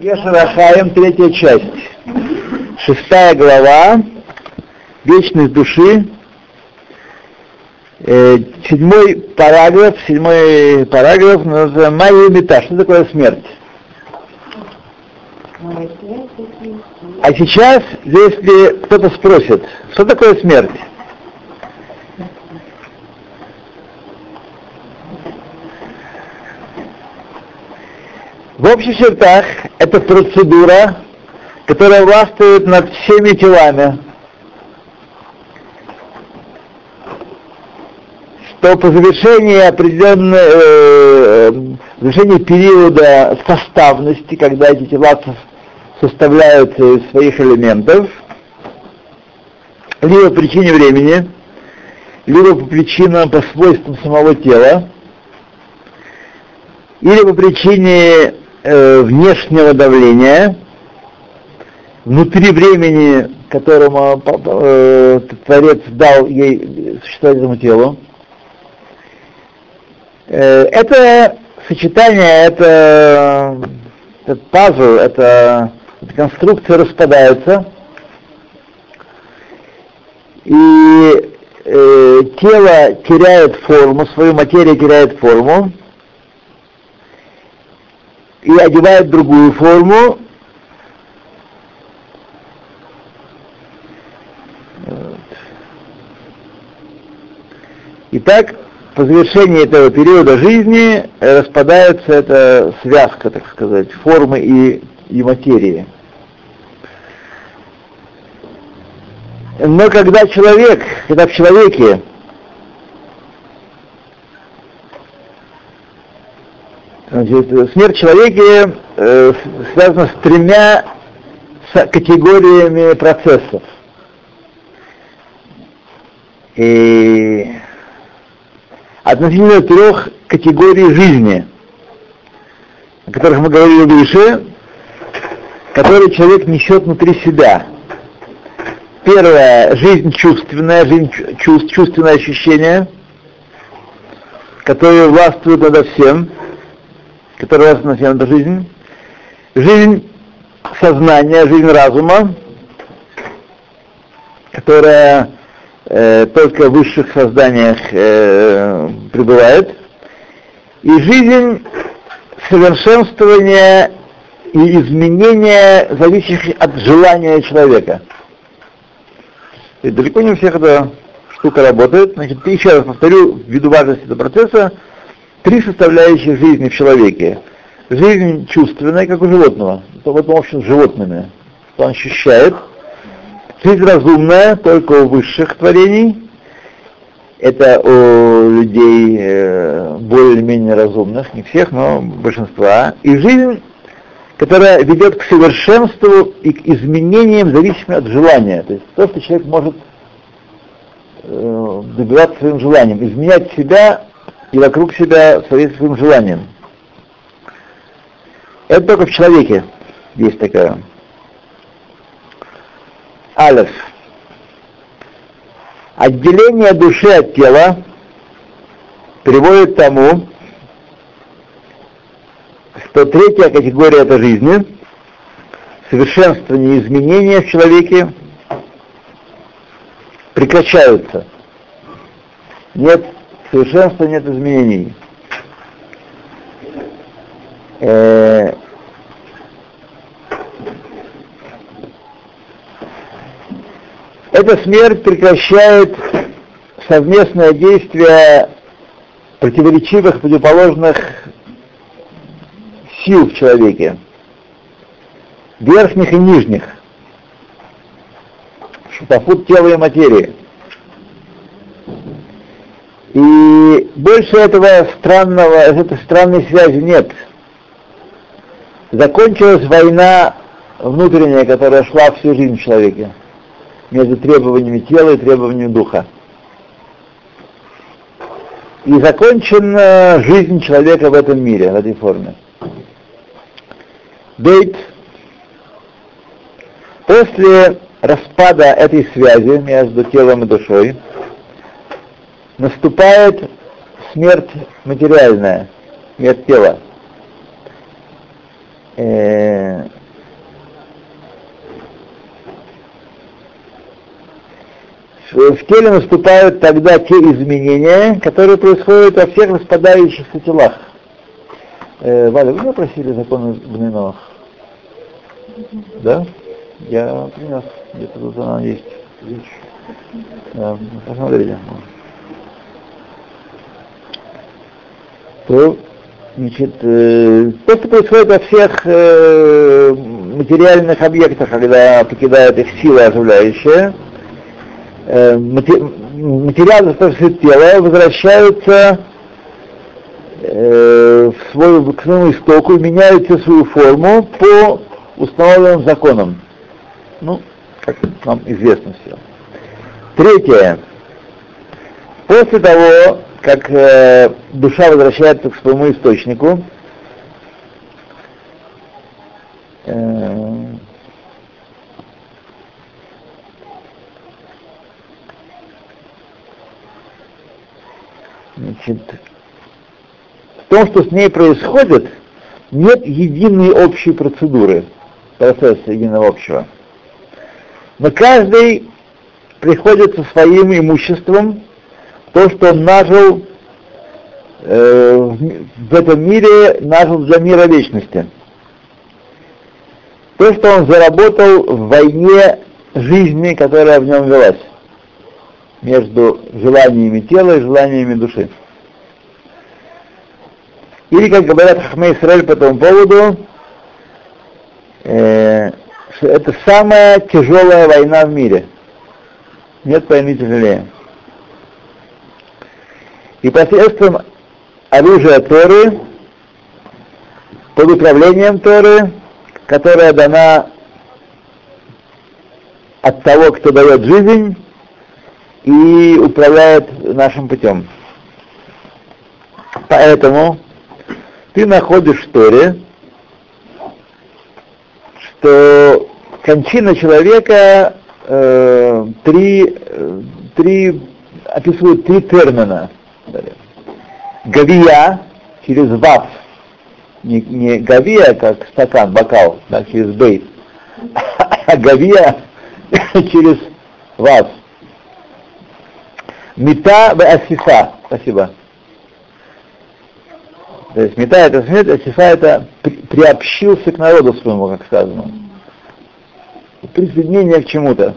Ге-Сарахаэм, третья часть, 6 глава, Вечность души, 7 параграф, называется Мария Мита. Что такое смерть? А сейчас, если кто-то спросит, что такое смерть? В общих чертах это процедура, которая властвует над всеми телами, что по завершении завершении периода составности, когда эти тела составляют из своих элементов, либо по причине времени, либо по свойствам самого тела, или по причине внешнего давления, внутри времени, которому Творец дал ей существовательному телу. Это сочетание, этот пазл, эта конструкция распадается, и тело теряет форму, свою материю теряет форму, и одевает другую форму, и так по завершении этого периода жизни распадается эта связка, так сказать, формы и материи. Но когда в человеке смерть в человеке связана с 3 категориями процессов. И относительно 3 категорий жизни, о которых мы говорили выше, которые человек несет внутри себя. Первое — жизнь чувственное ощущение, которое властвует над всем, которая раз называем эту жизнь, жизнь сознания, жизнь разума, которая только в высших созданиях пребывает, и жизнь совершенствования и изменения, зависящих от желания человека. И далеко не у всех эта штука работает. Значит, еще раз повторю, ввиду важности этого процесса, 3 составляющих жизни в человеке. Жизнь чувственная, как у животного, в общем, с животными, что он ощущает. Жизнь разумная, только у высших творений. Это у людей более-менее разумных, не всех, но большинства. И жизнь, которая ведет к совершенству и к изменениям, зависимым от желания. То есть то, что человек может добиваться своим желанием, изменять себя и вокруг себя своим желанием. Это только в человеке есть такая. Алеф. Отделение души от тела приводит к тому, что 3 категория этой жизни, совершенствование и изменения в человеке, прекращаются. Нет совершенства, нет изменений. Эта смерть прекращает совместное действие противоречивых, противоположных сил в человеке, верхних и нижних, шутафут тела и материи. И больше этой странной связи нет. Закончилась война внутренняя, которая шла всю жизнь в человеке, между требованиями тела и требованиями духа. И закончена жизнь человека в этом мире, в этой форме. Дейт. После распада этой связи между телом и душой наступает смерть материальная, смерть тела. в теле наступают тогда те изменения, которые происходят во всех распадающихся телах. Валя, вы просили закон Бнейноах? Да? Я принес. Где-то тут она есть. Да, посмотрите. То, значит, то, что происходит во всех материальных объектах, когда покидает их сила оживляющая, материалы, оставшиеся тело, возвращаются к своему истоку, меняют всю свою форму по установленным законам. Ну, как нам известно все. Третье. После того, как душа возвращается к своему источнику, значит, в том, что с ней происходит, нет единой общей процедуры, процесса единого общего. Но каждый приходит со своим имуществом, то, что он нажил в этом мире, нажил для мира вечности. То, что он заработал в войне жизни, которая в нем велась, между желаниями тела и желаниями души. Или, как говорят Хахмей Исраэль по этому поводу, что это самая тяжелая война в мире. Нет войны тяжелее. И посредством оружия Торы, под управлением Торы, которая дана от того, кто дает жизнь и управляет нашим путем. Поэтому ты находишь в Торе, что кончина человека описывают три термина. Гавия через вав, не гавия как стакан, бокал, да, через бейт, а гавия через вав. Мита бе-асифа. Спасибо. То есть мета — это смерть, а сифа — это приобщился к народу своему, как сказано. Присоединение к чему-то.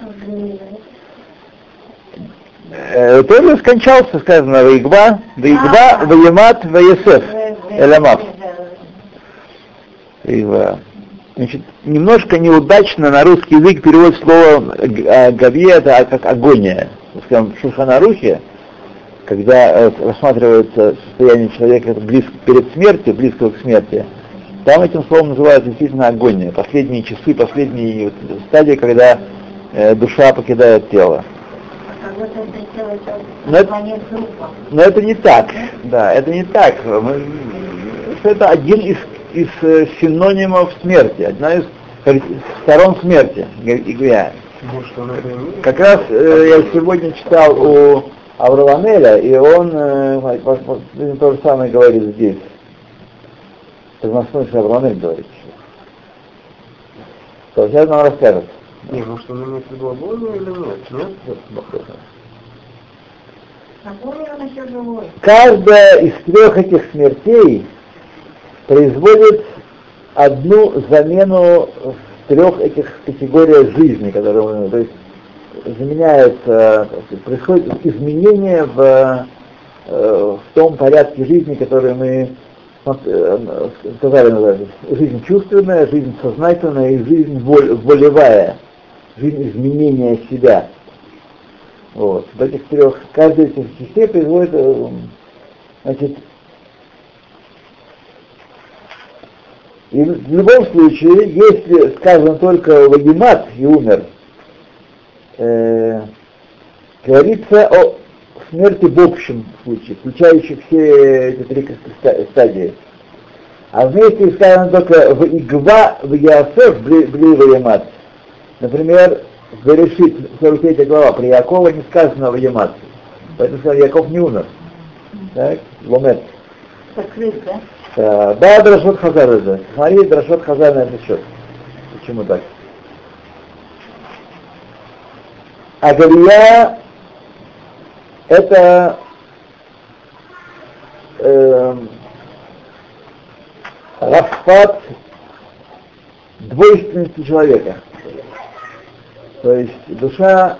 Тоже скончался, сказано, Ваигва, Ваигва, Ваемат, Ваесеф, Эламав. Значит, немножко неудачно на русский язык переводит слово «гавье» — это как «агония». Скажем, в Шульхан Арухе, когда рассматривается состояние человека перед смертью, близкого к смерти, там этим словом называют действительно агония, последние часы, последние стадии, когда душа покидает тело. Но это не так, да, это не так. Это один из синонимов смерти, одна из сторон смерти, Игвия. Как раз я сегодня читал у Авраамеля, и он то же самое говорит здесь. Ты в нас слышишь, Авраамель говорит. Что, сейчас нам расскажут. Не, может, он имеет в виду обоими или нет? Нет? Обоими еще живой. Каждая из трех этих смертей производит одну замену в трех этих категориях жизни, которые мы... То есть, заменяется, происходит изменение в том порядке жизни, который мы сказали, жизнь чувственная, жизнь сознательная и жизнь волевая, жизнь изменения себя. Вот. В этих трех, каждая из этих частей производит, значит, и в любом случае, если сказано только «вагимат» и «умер», говорится о смерти в общем случае, включающей все эти три стадии. А вместе сказано только в Игва, в Ясеф, в Ямат. Например, в Дарешит, 43 глава, про Якова не сказано в Ямат. Поэтому сказано, Яков не умер. Так, ломет. Покрыт, да? Да, Дарашот Хазар это. Смотри, Дарашот Хазар на этот счет. Почему так? А Галия это распад двойственности человека. То есть душа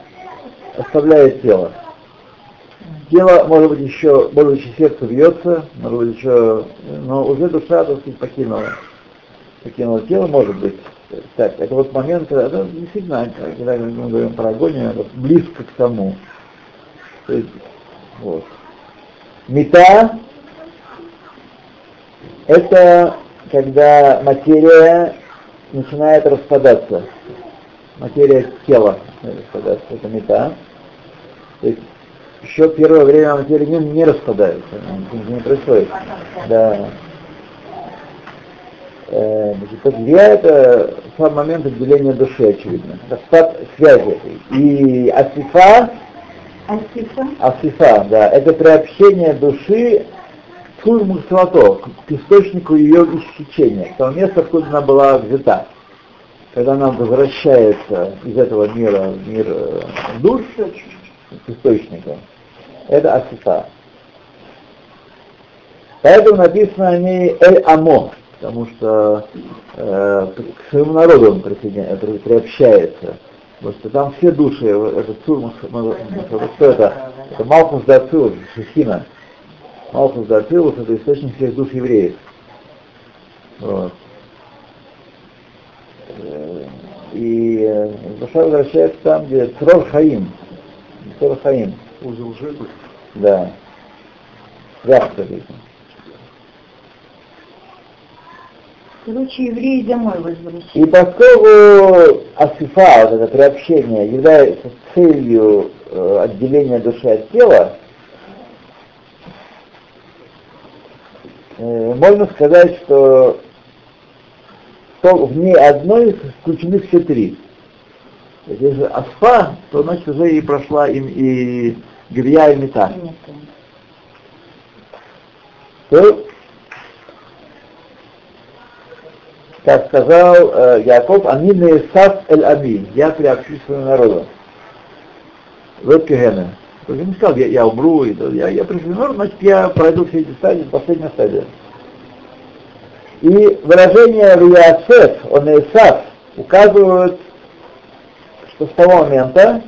оставляет тело. Тело, может быть, еще, сердце бьется, может быть, еще, но уже душа, так сказать, покинула тело, может быть. Так, это вот момент, это не сигнал, когда мы говорим про агонию, вот, близко к тому. То есть, вот. Мета — это когда материя начинает распадаться. Материя тела распадается, это мета. То есть еще первое время материя не распадается, не происходит. Да. Это сам момент отделения души, очевидно. Распад связи. И асифа, да, это приобщение души к сурмусвато, к источнику ее иссечения, к тому месту, откуда она была взята. Когда она возвращается из этого мира в мир душ, к источнику, это асифа. Поэтому написано о ней эль-амо, потому что к своему народу он приобщается. Потому что там все души, это Цур, что это? Это Малхус Д'Ацилус, Шехина. Малхус Д'Ацилус — это источник всех душ евреев. Вот. И душа возвращается там, где Црор Хаим. Црор Хаим. Узел Жиды. Да. Вяхтовик. Короче, евреи домой возвращаются. И поскольку асифа, вот это приобщение, является целью отделения души от тела, можно сказать, что в ней одной включены все три. Если асфа, то значит уже и прошла им и грия, и мета. То как сказал Яков, «Ани неэсав эль ами», «Я приобщусь к своему народу». Вот Кюхена. Он не сказал, я умру, я приобщусь к своему народу, значит, я пройду все эти стадии, последняя стадия. И выражение «Виясев», «Он неэсав» указывают, что с того момента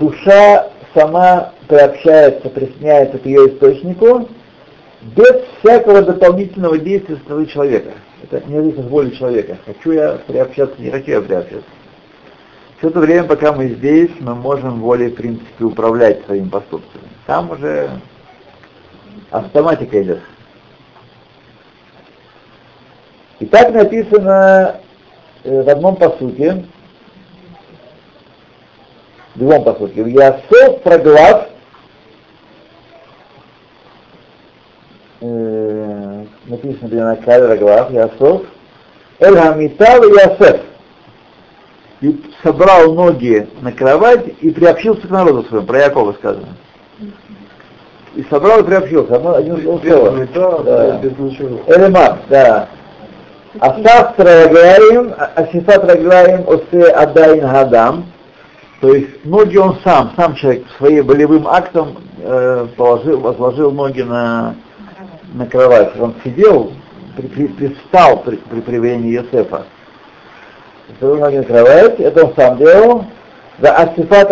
душа сама приобщается, присоединяется к ее источнику, без всякого дополнительного действия со стороны человека. Это независимость воли человека. Хочу я приобщаться, не хочу я приобщаться. Все это время, пока мы здесь, мы можем волей, в принципе, управлять своими поступками. Там уже автоматика идет. И так написано в одном посуке, в другом посуке. Я сов проглав, написано для Накила Раглав, Ясов, Эль-Хамитал Ясеф. И собрал ноги на кровать и приобщился к народу своему, про Якова сказано. И собрал и приобщился, один из условий. Эль-Мат, да. Асаф Раглаим, Асифат Раглаим, Осе Адайн Гадам. То есть ноги он сам человек своим волевым актом возложил ноги на кровать. Он сидел, пристал при появлении Йосефа. Сидел на кровать, это он сам делал. Да, асифат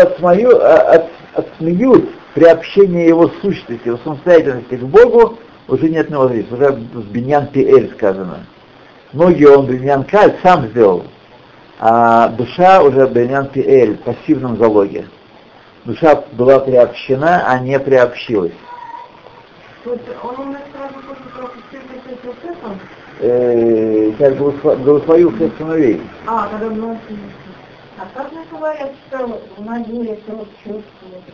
отсмеют приобщение его сущности, его самостоятельности к Богу, уже нет него здесь. Уже с Биньян Пиэль сказано. Ноги он Биньян Каль сам сделал, а душа уже Биньян Пиэль в пассивном залоге. Душа была приобщена, а не приобщилась. Вот он у нас сразу после пропустил с Йосефом? Сейчас голосвою всех сыновей. А, когда голосвою. А как же говорят, что в могиле труп чувствует?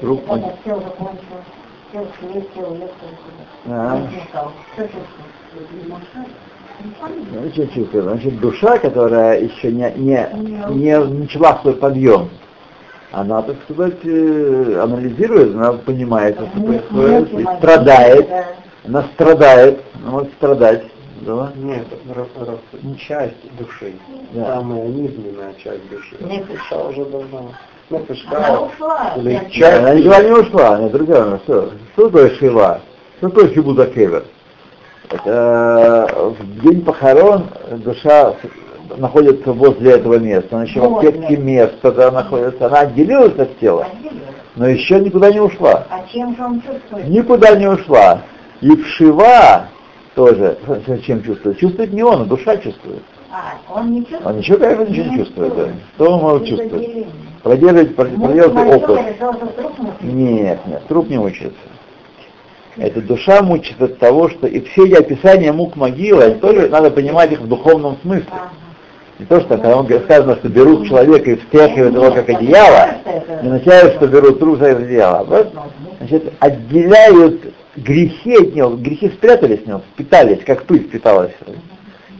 Труп? Когда сел закончил, сел швей, сел лет, не чувствовал. Значит, душа, которая еще не начала свой подъем, она, так сказать, анализирует, она понимает, что происходит, и страдает, да. Она страдает, она может страдать. Да? Нет, часть души, да. Самая низменная часть души. Нет, душа уже должна Она ушла. Она никуда не ушла, она другая, она все. Что такое шива? Что такое хибуда кевер? Это в день похорон душа находится возле этого места, она еще в аптечке места, да, находится. Она отделилась от тела, но еще никуда не ушла. А чем же он чувствует? Никуда не ушла. И в шива тоже, чем чувствует? Чувствует не он, а душа чувствует. Он не чувствует? Он ничего, конечно, ничего не чувствует. Да. Что он может чувствовать? Проделать опыт. Нет, труп не мучается. Это душа мучается от того, что... И все эти описания мук могилы, тоже надо понимать их в духовном смысле. Не то, что когда он сказано, что берут человека и встряхивают его как одеяло, не означает, что берут труп за одеяло. Значит, отделяют грехи от него, грехи спрятались в него, впитались, как пыль впиталась.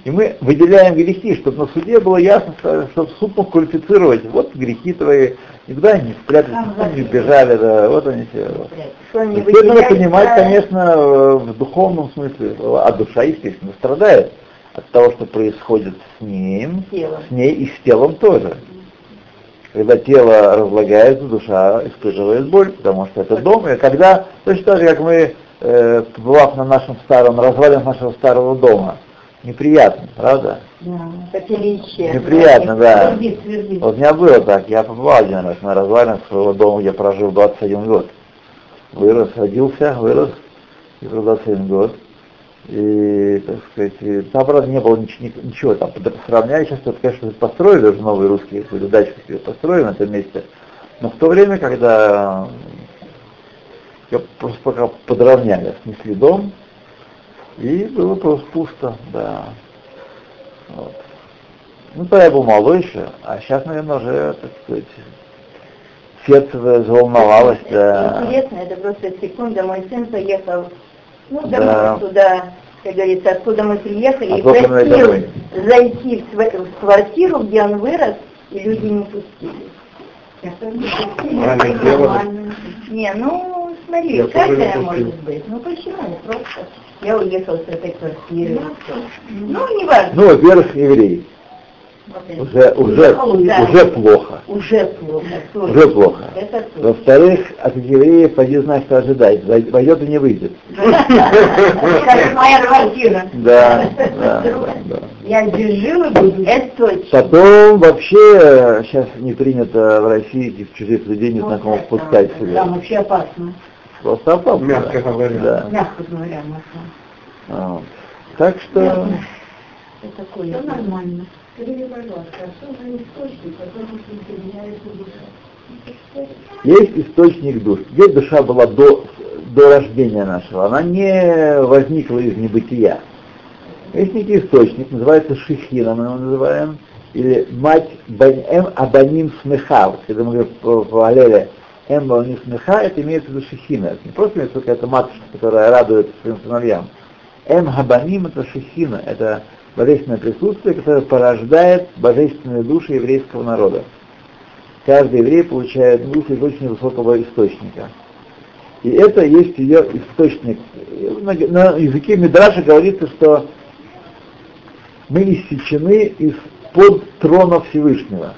И мы выделяем грехи, чтобы на суде было ясно, чтобы суд мог квалифицировать. Вот грехи твои, никуда они не спрятались, никуда не убежали, да, вот они все. Все надо понимать, конечно, в духовном смысле, а душа, естественно, страдает от того, что происходит с ним, с ней и с телом тоже. Когда тело разлагается, душа испытывает боль, потому что это дом, и когда, точно так же, как мы, побывав на нашем старом, развалинах нашего старого дома, неприятно, правда? Да, потерящие. Неприятно, да. Свербит. Вот у меня было так, я побывал один раз на развалинах своего дома, где прожил 21 год. Вырос, родился, вырос, и прожил 21 год. И, так сказать, там, правда, не было ничего там. Сравняли, сейчас, конечно, построили уже новые русские, какую-то дачку себе построили на этом месте. Но в то время, когда я просто пока подровняли, снесли дом, и было просто пусто, да. Вот. Ну, тогда я был молодой еще, а сейчас, наверное, уже, так сказать, сердце заволновалось, да. Интересно, это просто секунда, мой сын поехал, ну, домой, да. Туда, как говорится, откуда мы приехали, и просил зайти в квартиру, где он вырос, и люди не пустили. Не, ну, смотри, каждая может быть, ну, почему не просто... Я уехал с этой квартиры. Ну, неважно. Ну, во-первых, еврей. Уже плохо. Уже плохо. Во-вторых, от евреев один знак, что ожидать. Войдет и не выйдет. Как моя квартира. Да. Я держу и буду. Это точно. Потом вообще сейчас не принято в России чужих людей незнакомых пускать себе. Там вообще опасно. Просто опасно. Мягко говоря. Вот. Так что... Это такое. Все нормально. Скажите, пожалуйста, а что за источник, которому соединяется душа? Есть источник душ. Где душа была до рождения нашего? Она не возникла из небытия. Есть некий источник, называется Шехина, мы его называем, или мать Эм Банис Меха. Вот, когда мы говорим по аллеле, Эм Банис Меха, это имеется в виду Шехина. Это не просто имеется какая-то матушка, которая радуется своим сыновьям. Эм Хабаним — это Шехина, это божественное присутствие, которое порождает божественные души еврейского народа. Каждый еврей получает душу из очень высокого источника. И это есть ее источник. На языке Мидраша говорится, что мы иссечены из-под трона Всевышнего.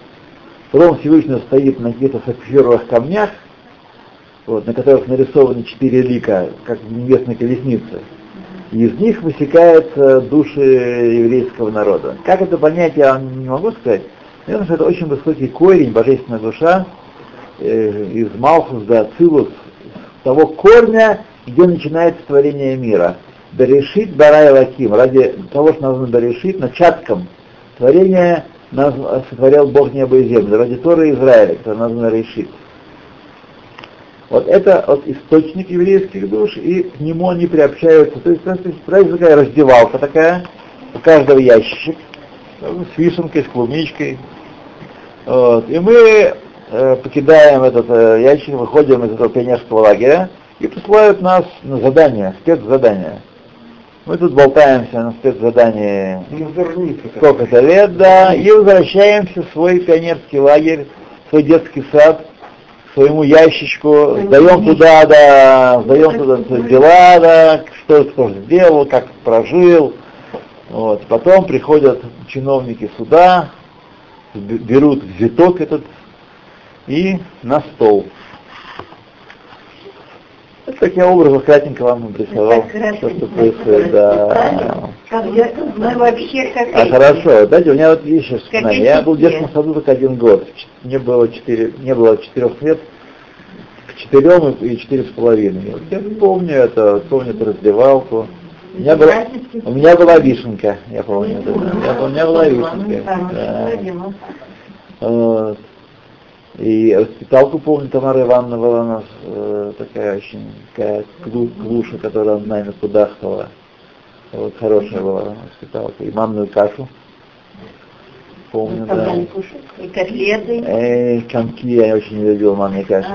Трон Всевышнего стоит на каких-то сапфировых камнях, вот, на которых нарисованы 4 лика, как небесная колесница. И из них высекаются души еврейского народа. Как это понять, я не могу сказать. Наверное, что это очень высокий корень, божественная душа, из Малхус Д'Ацилус, того корня, где начинается творение мира. Дарешит барай лаким. Ради того, что названо Дарешит, начатком творения нас сотворил Бог небо и землю. Ради Торы Израиля, которое названо Решит. Вот это вот источник еврейских душ, и к нему они приобщаются. То есть, представляете, такая раздевалка такая, у каждого ящичек, с вишенкой, с клубничкой. Вот. И мы покидаем этот ящик, выходим из этого пионерского лагеря, и посылают нас на задание, спецзадание. Мы тут болтаемся на спецзадании сколько-то лет, да, и возвращаемся в свой пионерский лагерь, в свой детский сад, своему ящичку, сдаем туда, да, сдаем туда дела, да, что сделал, как прожил. Вот. Потом приходят чиновники суда, берут взяток этот, и на стол. Это таким образом кратенько вам обрисовал то, что происходит. Да. А хорошо, дайте, у меня вот вещи вспоминания. Я был в детском саду только 1 год. Мне было 4 лет, к 4 и 4,5. Я помню это, помню эту раздевалку. У меня была вишенка, я помню. Да. У меня была вишенка. Да. И воспиталку, помню, Тамара Ивановна была у нас такая очень такая клуша, которая над нами кудахтала. Вот, хорошая была воспиталка. И манную кашу. Помню, да. И котлеты. Комки, я очень любил манную кашу.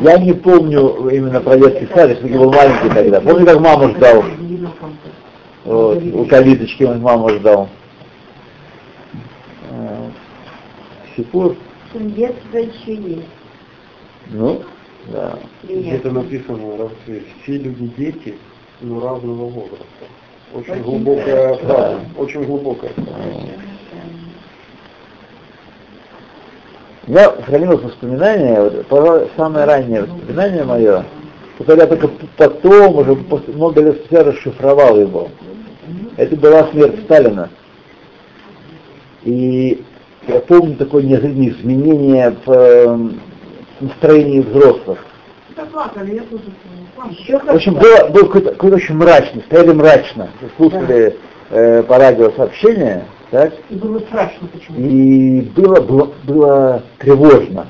Я не помню именно про детский садик, я был маленький тогда. Помню, как маму ждал. Вот, у калиточки маму ждал. Сипур. Детство еще есть. Ну, да. Где-то написано, все люди дети, но разного возраста. Очень глубокая фраза. Да. Очень глубокая фраза. У меня сохранилось воспоминание, вот, пожалуй, самое раннее воспоминание мое, когда я только потом, уже много лет спустя, расшифровал его. Это была смерть Сталина. И я помню такое неожиданное изменение в настроении взрослых. В общем, был какой-то очень мрачный, стояли мрачно, слушали по радио сообщения, так? И было страшно почему-то. И было тревожно.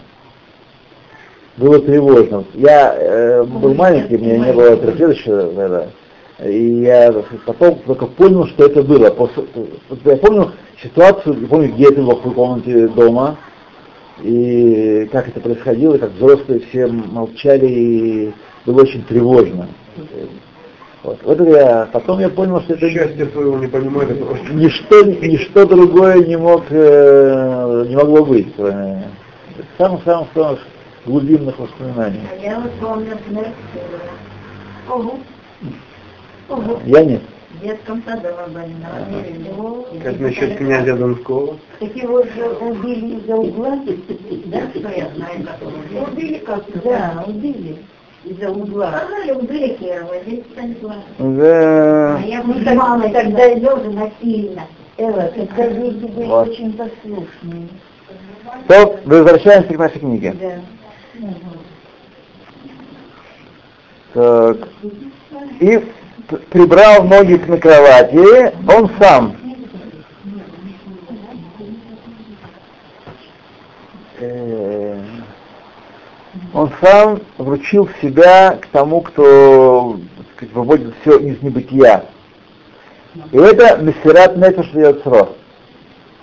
Было тревожно. Я был маленький, мне не было 3 лет еще, наверное. И я потом только понял, что это было. Я помню ситуацию, я помню, где это было, в какой комнате дома, и как это происходило, как взрослые все молчали, и было очень тревожно. Вот я, потом я понял, что это... Счастье своего не понимали. Ничто другое не могло быть. Самых-самых глубинных воспоминаний. Я вот помню, Я нет. В детском саду были на Как насчет князя Донского? Так его же убили из-за угла, да, что я знаю, как убили как-то, да, убили из-за угла. Убили первого, здесь Станислава. Да. А я с мамой тогда лежа насильно. Элла, тогда люди были очень послушные. Стоп, возвращаемся к нашей книге. Да. Так. И... прибрал ноги на кровати, он сам. Он сам вручил себя к тому, кто, так сказать, выводит все из небытия. И это мессират нефеш леоцро.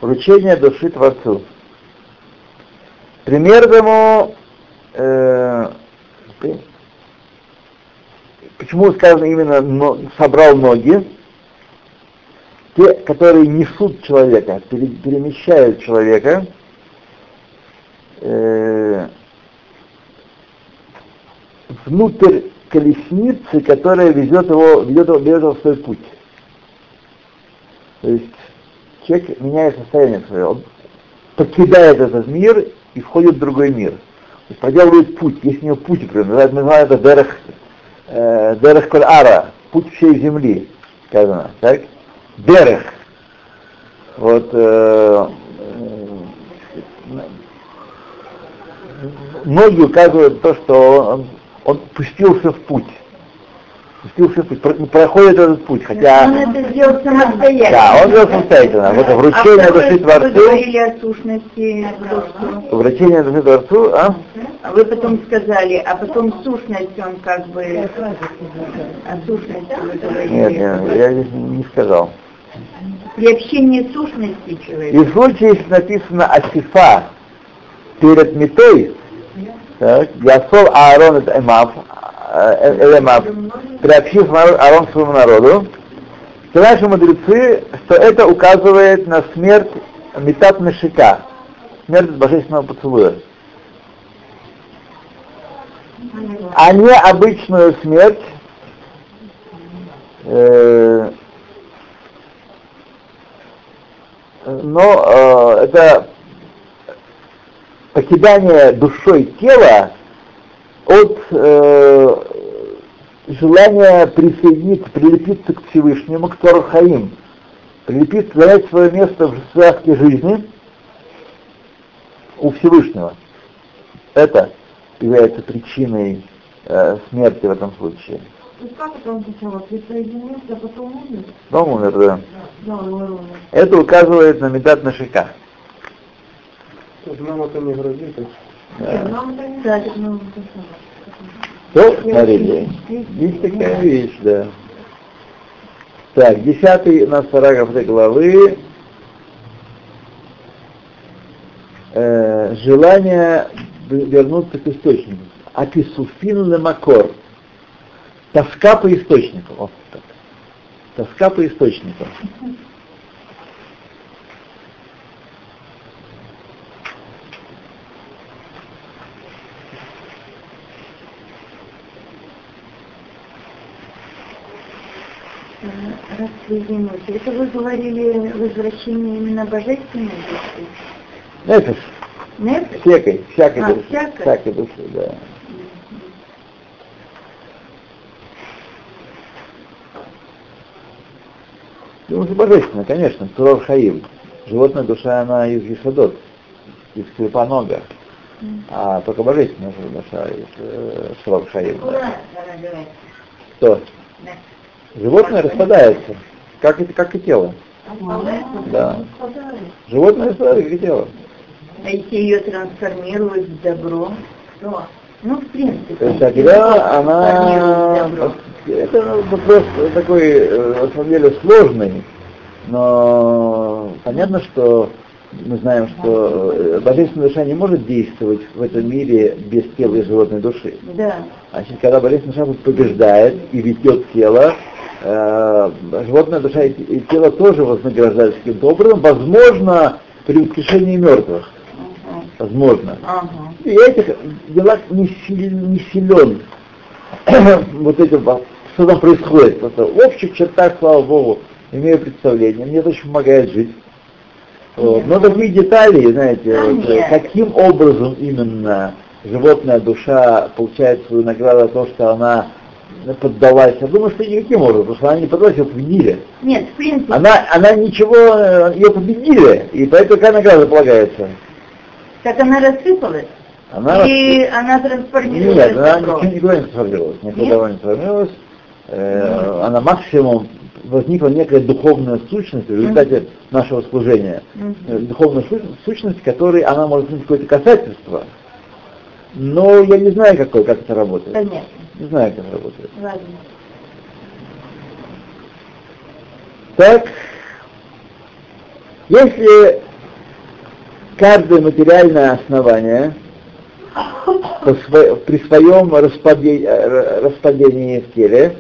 Вручение души Творцу. Пример тому... Почему сказано именно собрал ноги? Те, которые несут человека, перемещают человека, внутрь колесницы, которая ведет его в свой путь. То есть человек меняет состояние свое, он покидает этот мир и входит в другой мир. То есть проделывает путь, есть у него путь, например, называют это Дерех. Дерех коль ара, путь всей земли, сказано, так? Дерех. Вот ноги указывают то, что он пустился в путь. Проходит этот путь, хотя... Он это сделал самостоятельно. Да, он сделал самостоятельно. Вот вручение души Творцу... Вы говорили о сущности Творцу. Вручение души Творцу, а? Вы потом сказали, а потом сущность он как бы... А сущность... Нет, я здесь не сказал. При общении сущности человека. И в случае, если написано «Асифа» перед метой, «Ясол Аарон эт эмав», приобщив Аарон своему народу, то наши мудрецы, что это указывает на смерть Отметат на шека, смерть божественного поцелуя, а не обычную смерть, но это покидание душой тела от желания присоединиться, прилепиться к Всевышнему, к Црор Хаим, прилепиться, занять свое место в связке жизни у Всевышнего. Это является причиной смерти в этом случае. То есть как это он сначала присоединился, а потом умер? Потом умер, да. Это указывает на метат на шека. Нам это не грозит. Да. Нам это не грозит. То, смотрите, есть такая вещь, да. Так, 10-й у нас параграф этой главы. Желание вернуться к источнику. Атисуфин лемакор. Тоска по источнику. Вот так. Тоска по источнику. Разведенности. Это вы говорили возвращение именно божественной души? Нефеш. Нефеш? Всякой души, да. Потому что божественно, конечно, Црор Хаим. Животная душа, она из Ешедот, из Крепа-Нога. А только божественная душа из Црор Хаим. Что? Животное распадается, как и тело. Да. Животное распадается, как и тело. А если ее трансформируют в добро, то? Ну, в принципе. Тогда она... Это вопрос такой, на самом деле, сложный, но понятно, что мы знаем, что божественная душа не может действовать в этом мире без тела и животной души. Да. Значит, когда божественная душа побеждает и ведет тело, животная душа и тело тоже вознаграждаются каким-то образом, возможно, при воскрешении мертвых. Возможно. Ага. И я в этих делах не силен. Вот этим, что там происходит. Просто в общих чертах, слава Богу, имею представление. Мне это очень помогает жить. Вот. Но такие детали, знаете, вот, каким образом именно животная душа получает свою награду за то, что она поддалась. Я думаю, что никаким образом, потому что она не поддалась, ее победили. Нет, в принципе. Она ничего, ее победили, и поэтому какая награда полагается? Так она рассыпалась? Она трансформировалась? Нет, она никуда не трансформировалась. Никуда не трансформировалась. Она максимум, возникла некая духовная сущность в результате нашего служения. Духовная сущность, которой она может иметь какое-то касательство. Но я не знаю, как это работает. Понятно. Не знаю, как это работает. Ладно. Так. Если... Каждое материальное основание при своем распадении в теле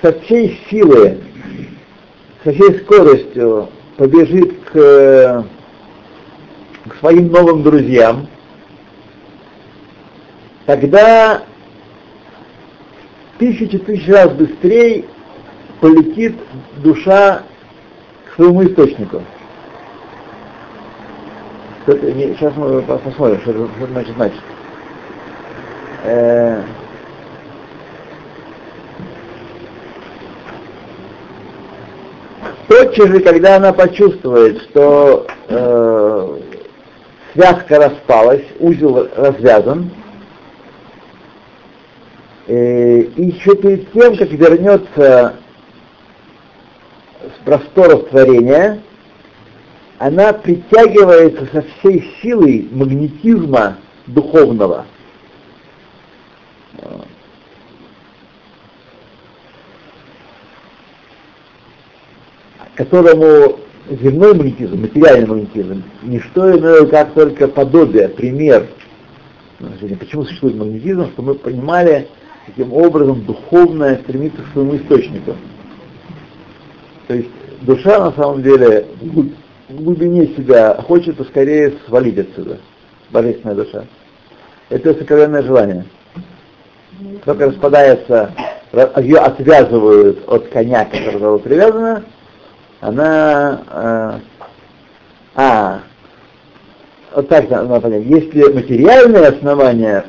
со всей силы, со всей скоростью побежит к своим новым друзьям, тогда тысячи тысяч раз быстрее полетит душа к своему источнику. Сейчас мы посмотрим, что это значит. Тотчас же, когда она почувствует, что связка распалась, узел развязан, и еще перед тем, как вернется с просторов творения, она притягивается со всей силой магнетизма духовного. Которому земной магнетизм, материальный магнетизм, ничто иное, как только подобие, пример. Почему существует магнетизм? Что мы понимали, каким образом духовное стремится к своему источнику. То есть душа на самом деле... в глубине себя хочет поскорее свалить отсюда, божественная душа. Это сокровенное желание. Только распадается, ее отвязывают от коня, к которому привязана, она вот так надо понять. Если материальные основания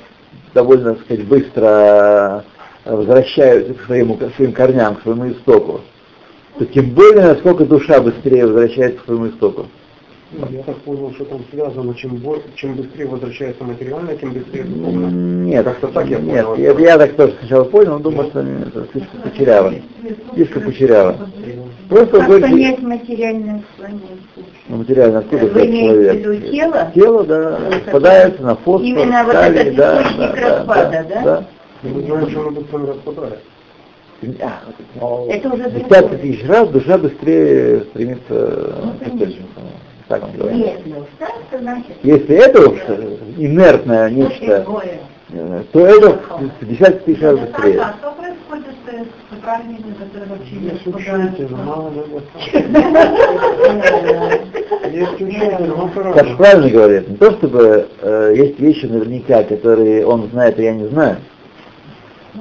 довольно, так сказать, быстро возвращаются к своим корням, к своему истоку, то тем более, насколько душа быстрее возвращается к своему истоку. Я так понял, что там связано, чем быстрее возвращается материально, тем быстрее духовно. Нет, как-то так я понял. Нет, я так тоже сначала понял, но думал, что это слишком кучеряво. Слишком кучеряво. Просто как больше... понять материальное слонение? Материальное, откуда вы имеете в виду тело? Тело, да, распадается на фосфор, именно калий, вот этот источник распада, да? Мы знаем, что оно быстро распадается. Это уже 10 тысяч раз душа быстрее стремится к источнику. Так он говорит. Если это уж инертное нечто, то это в 10 тысяч раз быстрее. Что происходит с управлением, которое вообще есть? Как правильно говорит, не то чтобы есть вещи наверняка, которые он знает, а я не знаю.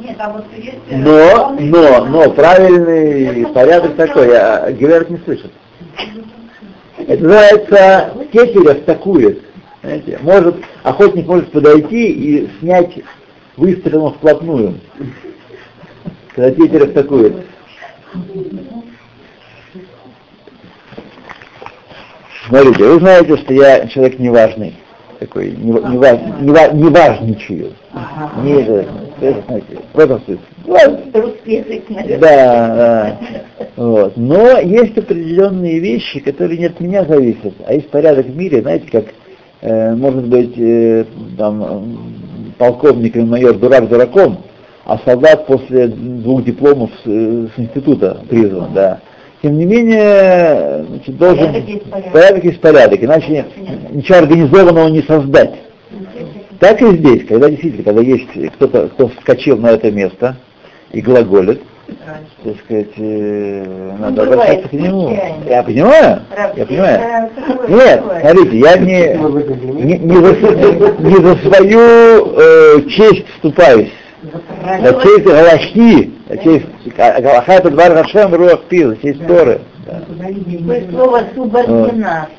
Нет, а вот есть... Но правильный порядок такой, а Гилерт не слышит. Это называется «кетель атакует». Знаете, охотник может подойти и снять выстрелом вплотную. Когда кетель атакует. Смотрите, вы знаете, что я человек неважный. Такой, неважничаю. Не это, знаете, в этом смысле. Да, да. Вот. Но есть определенные вещи, которые не от меня зависят, а есть порядок в мире, знаете, как, может быть, там, полковник или майор дурак дураком, а солдат после 2 дипломов с института призван, да. Тем не менее, значит, должен порядок есть порядок, иначе ничего организованного не создать. Так и здесь, когда действительно, когда есть кто-то, кто вскочил на это место и глаголит, так сказать, надо обращаться к нему. Я понимаю? Я понимаю. Нет, смотрите, я не за свою честь вступаюсь. За честь галахи, галаха это двар Хашем, руах пил, за честь Торы. Слово субординат.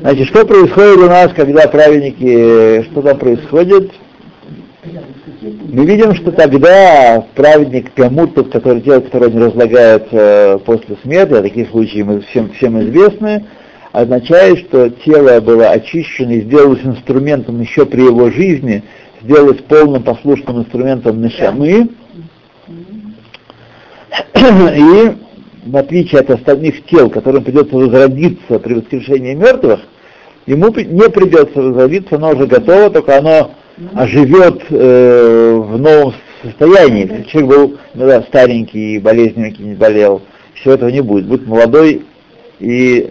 Значит, что происходит у нас, когда праведники, что там происходит? Мы видим, что тогда праведник Пиамут, тот, который делает, который не разлагается после смерти, а такие случаи мы всем известны, означает, что тело было очищено и сделалось инструментом еще при его жизни, сделалось полным послушным инструментом Нешамы, и в отличие от остальных тел, которым придется возродиться при воскрешении мертвых, ему не придется возродиться, оно уже готово, только оно оживет в новом состоянии. Если человек был старенький, болезненький, не болел, всего этого не будет, будет молодой и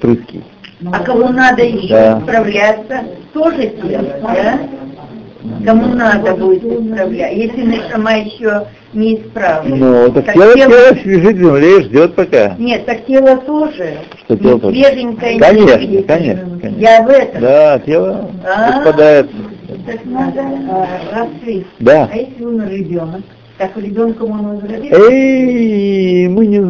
прыткий. А кому надо еще справляться, тоже тело, да? Кому надо будет исправлять, если Нешама еще не исправлена. Ну, так тело лежит в земле и ждет пока. Нет, так тело тоже. Что тело тоже? Свеженькое. Конечно. Я в этом. Да, тело распадает. Так надо расцвести. Да. А если он ребенок? Так у ребенка он возродится? Мы не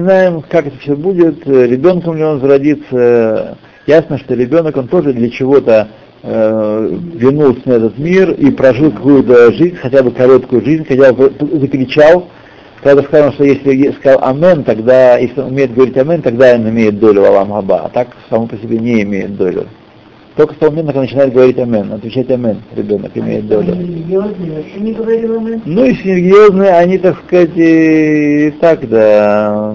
знаем, как это все будет, ребенком ли он возродится. Ясно, что ребенок, он тоже для чего-то вернулся на этот мир и прожил какую-то жизнь, хотя бы короткую жизнь, хотя бы закричал, когда сказал, что если сказал «Амен», тогда, если он умеет говорить «Амен», тогда он имеет долю в Алам Хаба, а так само по себе не имеет долю. Только в тот момент, когда начинает говорить «Амен», отвечать «Амен», ребенок имеет долю. Ну и серьезные, они, так сказать, и так, да,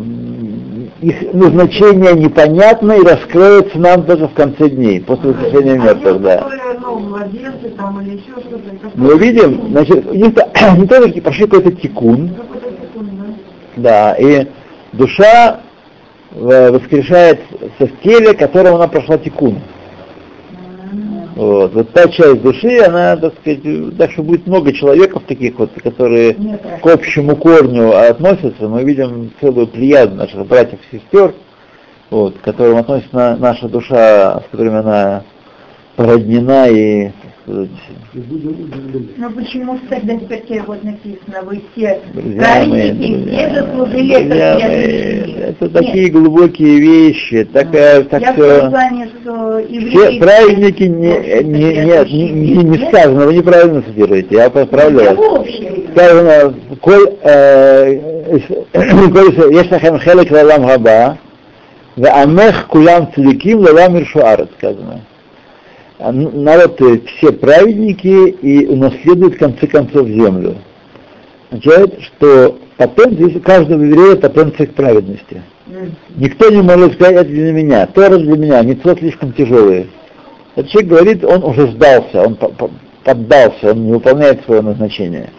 их назначение непонятно и раскроется нам даже в конце дней, после воскрешения мертвых, да. Мы видим, значит, они тоже прошли какой-то тикун, да, и душа воскрешается в теле, которым она прошла тикун. Вот та часть души, она, так сказать, так что будет много человеков таких вот, которые к общему корню относятся. Мы видим целую плеяду наших братьев и сестер, вот, к которым относится наша душа, с которыми она породнена и, так сказать... Но почему тогда теперь вот написано, вы все праведники, все заслужили, как я Это такие глубокие вещи. Так что все праздники не сказано, вы неправильно цитируете, я поправляю. Сказано, коль ешахем хелек лалам хаба, ваамех кулам цадиким лалам иршуарет, сказано. Народ, все праведники и унаследуют в конце концов землю. Означает, что потенция, у каждого еврея потенция к праведности. Никто не может сказать, это для меня, Тора для меня, мицвот слишком тяжелые. Этот человек говорит, он уже сдался, он поддался, он не выполняет свое назначение.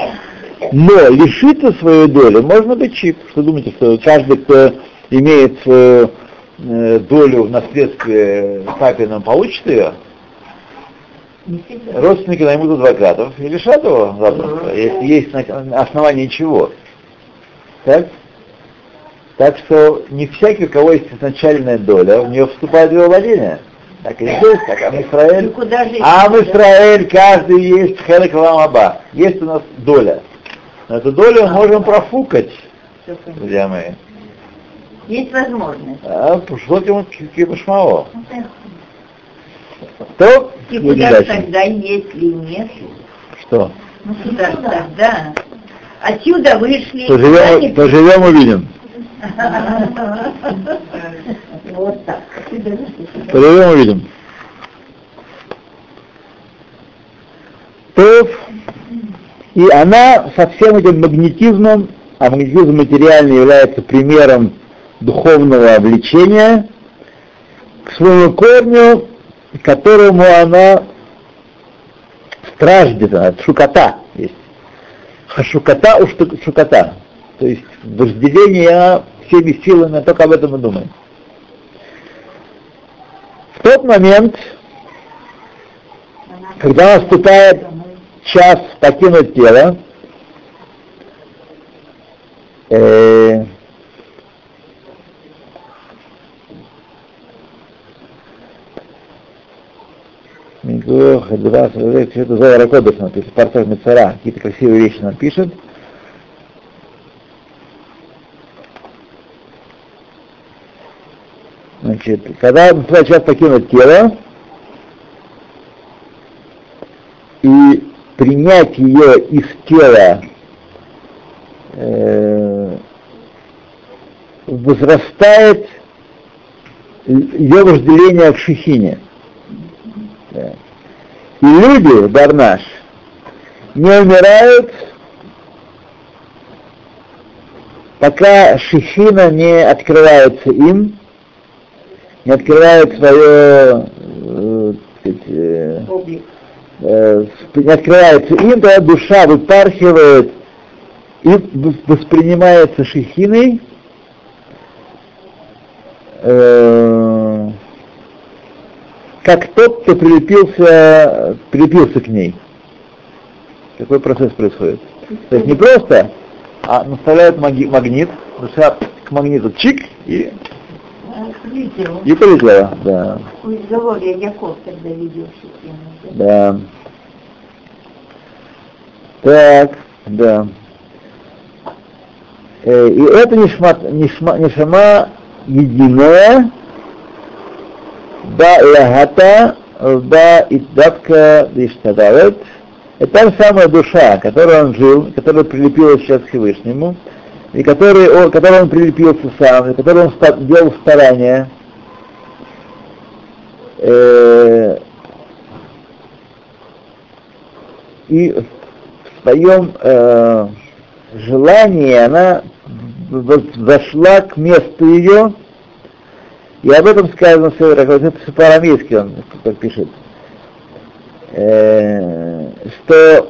Но лишиться своей доли можно быть чип. Что думаете, что каждый, кто имеет свою долю в наследстве папином, получит ее? Родственники наймут адвокатов и лишат его запросто, если есть основание чего. Так что не всякий, у кого есть изначальная доля, в нее вступает в его владение. Так и здесь, так Ам-Исраэль. Ам-Исраэль, каждый есть хелек ламаба. Есть у нас доля. Но эту долю мы можем профукать, друзья мои. Есть возможность. А пришло к ему кибашмао. То и куда тогда, если нет? Что? Ну куда тогда? Отсюда вышли. Поживем увидим. Вот так. Поживем увидим. И она со всем этим магнетизмом, а магнетизм материальный является примером духовного влечения к своему корню, которому она страждет, шукота есть. Хашукота уж шукота. То есть вожделение она всеми силами только об этом и думает. В тот момент, когда наступает час покинуть тело, Хедва, что-то Зоар Акодыш напишет, Парсах Миццара, какие-то красивые вещи нам пишет. Значит, когда наступает час покинуть тело и принять ее из тела возрастает ее вожделение в Шехине. И люди, Барнаш, не умирают, пока Шехина не открывается им, не открывает свое, не открывается им, да, душа выпархивает и воспринимается Шехиной, как тот, кто прилепился к ней. Такой процесс происходит. То есть не просто, а наставляют магнит, душа к магниту чик и полетела. Да. У изголовья Яков тогда видел Шехину. Да. Так, да. И это нешама единая, ба лахата, ба иддатка диштадавет. Это та самая душа, которой он жил, которая прилепилась сейчас к Всевышнему, и которой он прилепился сам, и которой он делал старания. И в своем желании она зашла к месту ее, и об этом сказано по-арамейски, он так пишет, что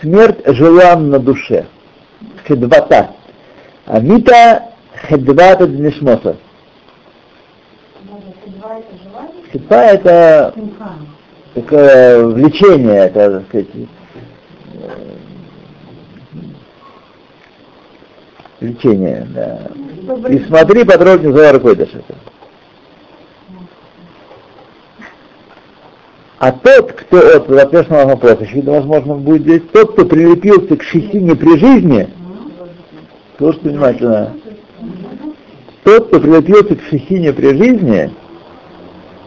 смерть желанна на душе. Хедвата. А мита хедвата днешмота. Хедва это такое влечение, это, так сказать, влечение, да. И смотри подробнее Зоар Кодеш. А тот, кто от вопросного вопроса, возможно, будет здесь, тот, кто прилепился к Шехине при жизни, слушайте внимательно, Тот, кто прилепился к шехине при жизни,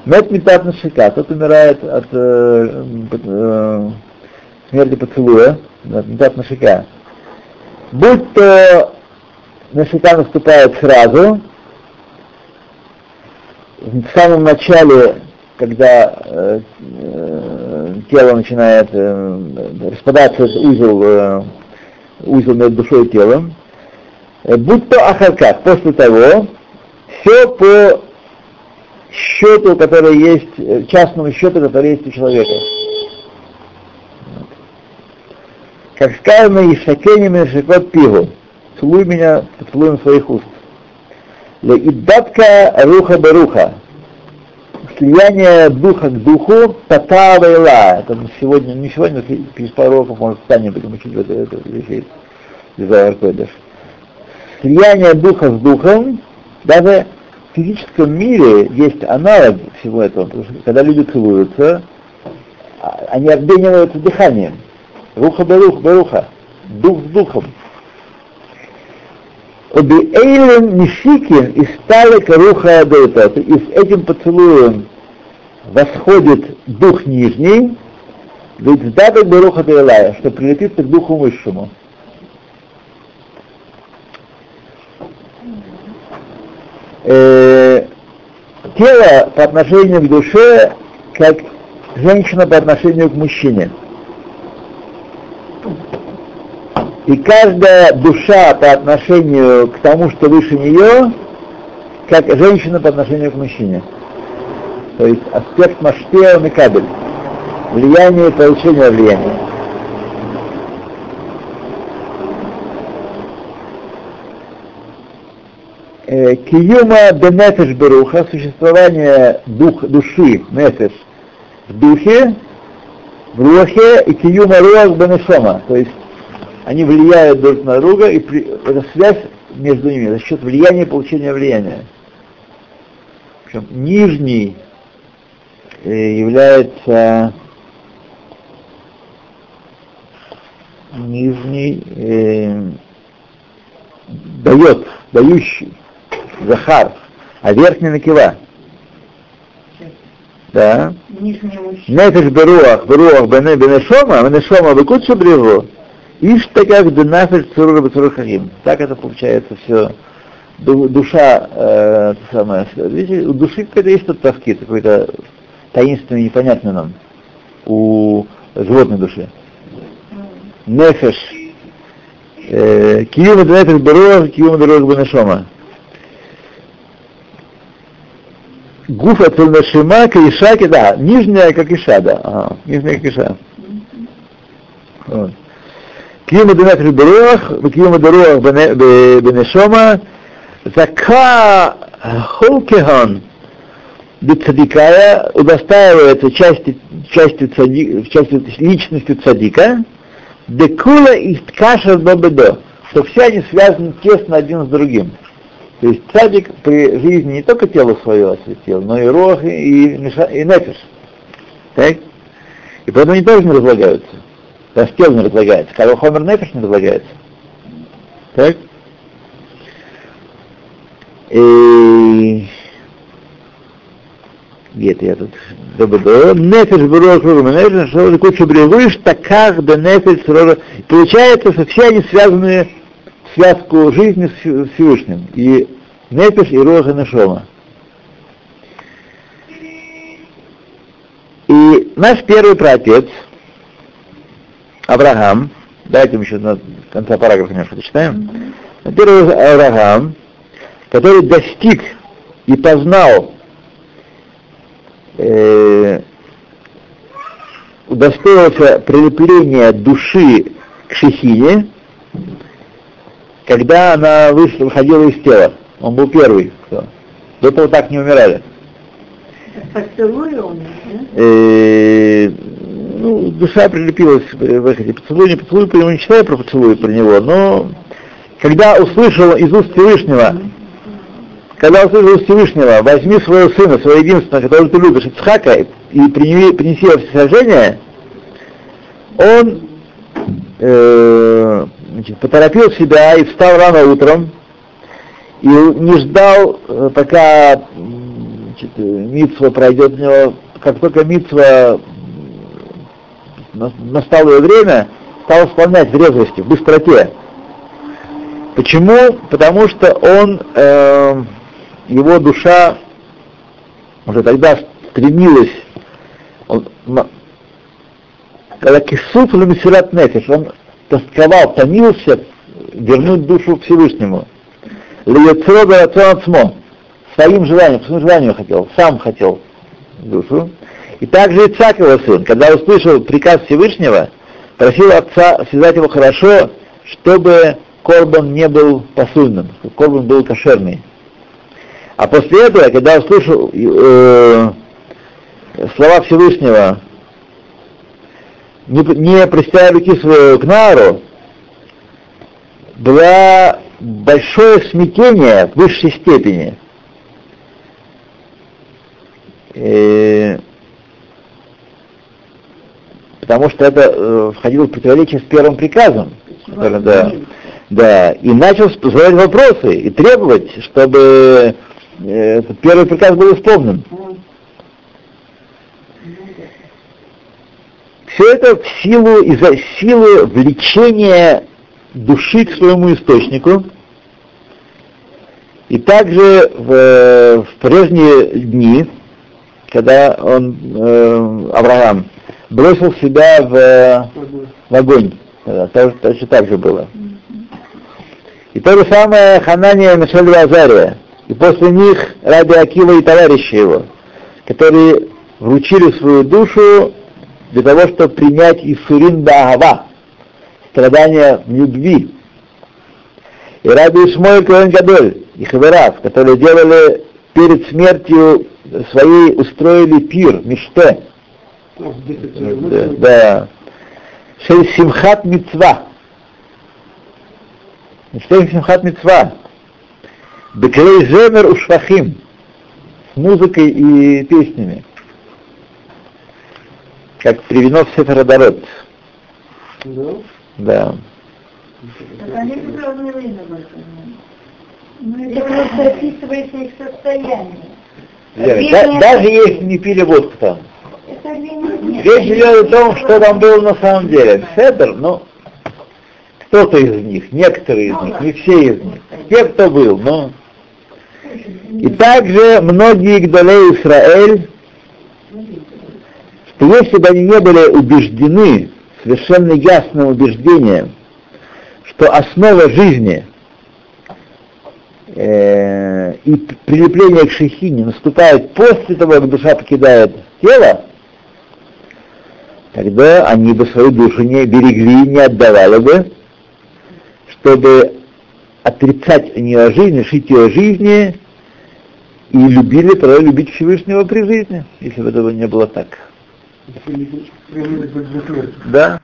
отметат на шека, тот умирает от смерти поцелуя, отметат на шека. Будь то на шека наступает сразу, в самом начале, когда тело начинает распадаться, узел между душой и телом, будь то ахаркат, после того, все по счету, который есть, частному счету, который есть у человека. Как сказано, и шакени меня шекот пигу, целуй меня поцелуем своих уст. Ле иддатка руха баруха, слияние духа к духу, татавайла. Это сегодня, не сегодня, но через пару уроков, может, Таня будем учить в это вещи из Аркадиш. Слияние духа с духом, даже в физическом мире есть аналог всего этого, потому что когда люди целуются, они обмениваются дыханием. Руха барух, баруха, дух с духом. Обиэйлен нишикин и сталик руха адейта. И с этим поцелуем восходит дух нижний, ведь дадок баруха дейлая, что прилепится к духу высшему. Тело по отношению к душе, как женщина по отношению к мужчине. И каждая душа по отношению к тому, что выше нее, как женщина по отношению к мужчине. То есть аспект Маштеон и Кабель. Влияние и получение влияния. Киюма де нефеш беруха, существование души, нефеш, в духе, в рухе, и киюма руах бе нешама, то есть они влияют друг на друга, и эта связь между ними за счет влияния и получения влияния. Причем нижний является нижний дает, дающий. Захар, а верхний накила. Да. Нефиш беруах, беруах бене бенешома, бенешома бекутшу бреву, иш таках денафиш црор Хаим. Так это получается все. Душа, видите, у души какая-то есть тот таскит, какой-то таинственный, непонятный нам, у животной души. Нефиш. Киюма денафиш беруах, киюма беруах бенешома. Гуф от Нешама, Каишаки, да, нижняя как Иша, да, ага, нижняя как Иша. Киюма Динатри Беруах, Киюма Деруах Бенешома, Зака Холкехан, Дицадикая, удостаивается частью личности цадика, Декула и Ткаша Бабедо, что все они связаны тесно один с другим. То есть цадик при жизни не только тело свое осветил, но и рох, и нефиш. Так? И поэтому они тоже не разлагаются. Даже тело не разлагается. Когда хомер нефиш не разлагается. Так? И... Где-то я тут... Нефиш бюро шурма, нефиш шурма, куча бревыш, таках, да нефиш шурма. Получается, что все они связаны... связку жизни с Всевышним, и Нефеш, и Руах, и Нешома. И наш первый праотец, Авраам, давайте мы еще до конца параграфа немножко дочитаем, первый Авраам, который достиг и познал, удостоился прилепления души к шехине, когда она выходила из тела. Он был первый, кто. До того так не умирали. Поцелуй он, да? Ну, душа прилепилась в выходе. Поцелуй, не поцелуй, по нему не читаю про поцелуй, про него, но когда услышал из уст Всевышнего, возьми своего сына, своего единственного, которого ты любишь, Ицхака, и принеси его всесожжение, он поторопил себя и встал рано утром, и не ждал, пока мицва пройдет у него. Как только мицва настало ее время, стал исполнять в резвости, в быстроте. Почему? Потому что он, его душа уже тогда стремилась, когда кисут лемисират нефеш, он тосковал, томился вернуть душу Всевышнему. Льецро гарацон ацмо, своим желанием, по своему желанию хотел, сам хотел душу. И также Ицхак его сын, когда услышал приказ Всевышнего, просил отца связать его хорошо, чтобы корбан не был посульным, чтобы корбан был кошерный. А после этого, когда услышал слова Всевышнего, не приставая руки свою к нару, было большое смятение в высшей степени. Потому что это входило в противоречие с первым приказом. Да. И начал задавать вопросы и требовать, чтобы первый приказ был исполнен. Все это в силу, из-за силы влечения души к своему источнику. И также в прежние дни, когда он, Авраам, бросил себя в огонь. Точно так же было. И то же самое Ханания, Мишель и Азария. И после них Раби Акива и товарищи его, которые вручили свою душу для того, чтобы принять Исурин-Баагава, страдания в любви. И Раби Усмой Ковен Гадоль и Хедва, которые делали перед смертью своей, устроили пир, миште. Да. Симхат Мицва. Миште Симхат Мицва. Беклей Земер Ушвахим. С музыкой и песнями. Как приведено в Сефер Адарот. Да. Так они в разное время были. Ну, это просто описывается их состояние. Даже если не пили водку там. Речь идет о том, что там было на самом деле. Седер, ну, кто-то из них, некоторые из них, не все из них. Те, кто был, но... И также многие гдолей Исраэль, что если бы они не были убеждены, совершенно ясным убеждением, что основа жизни и прилепление к шехине наступает после того, как душа покидает тело, тогда они бы свою душу не берегли, не отдавали бы, чтобы отрицать у нее жизнь, лишить ее жизни, и любили, тогда любить Всевышнего при жизни, если бы этого не было так. Да.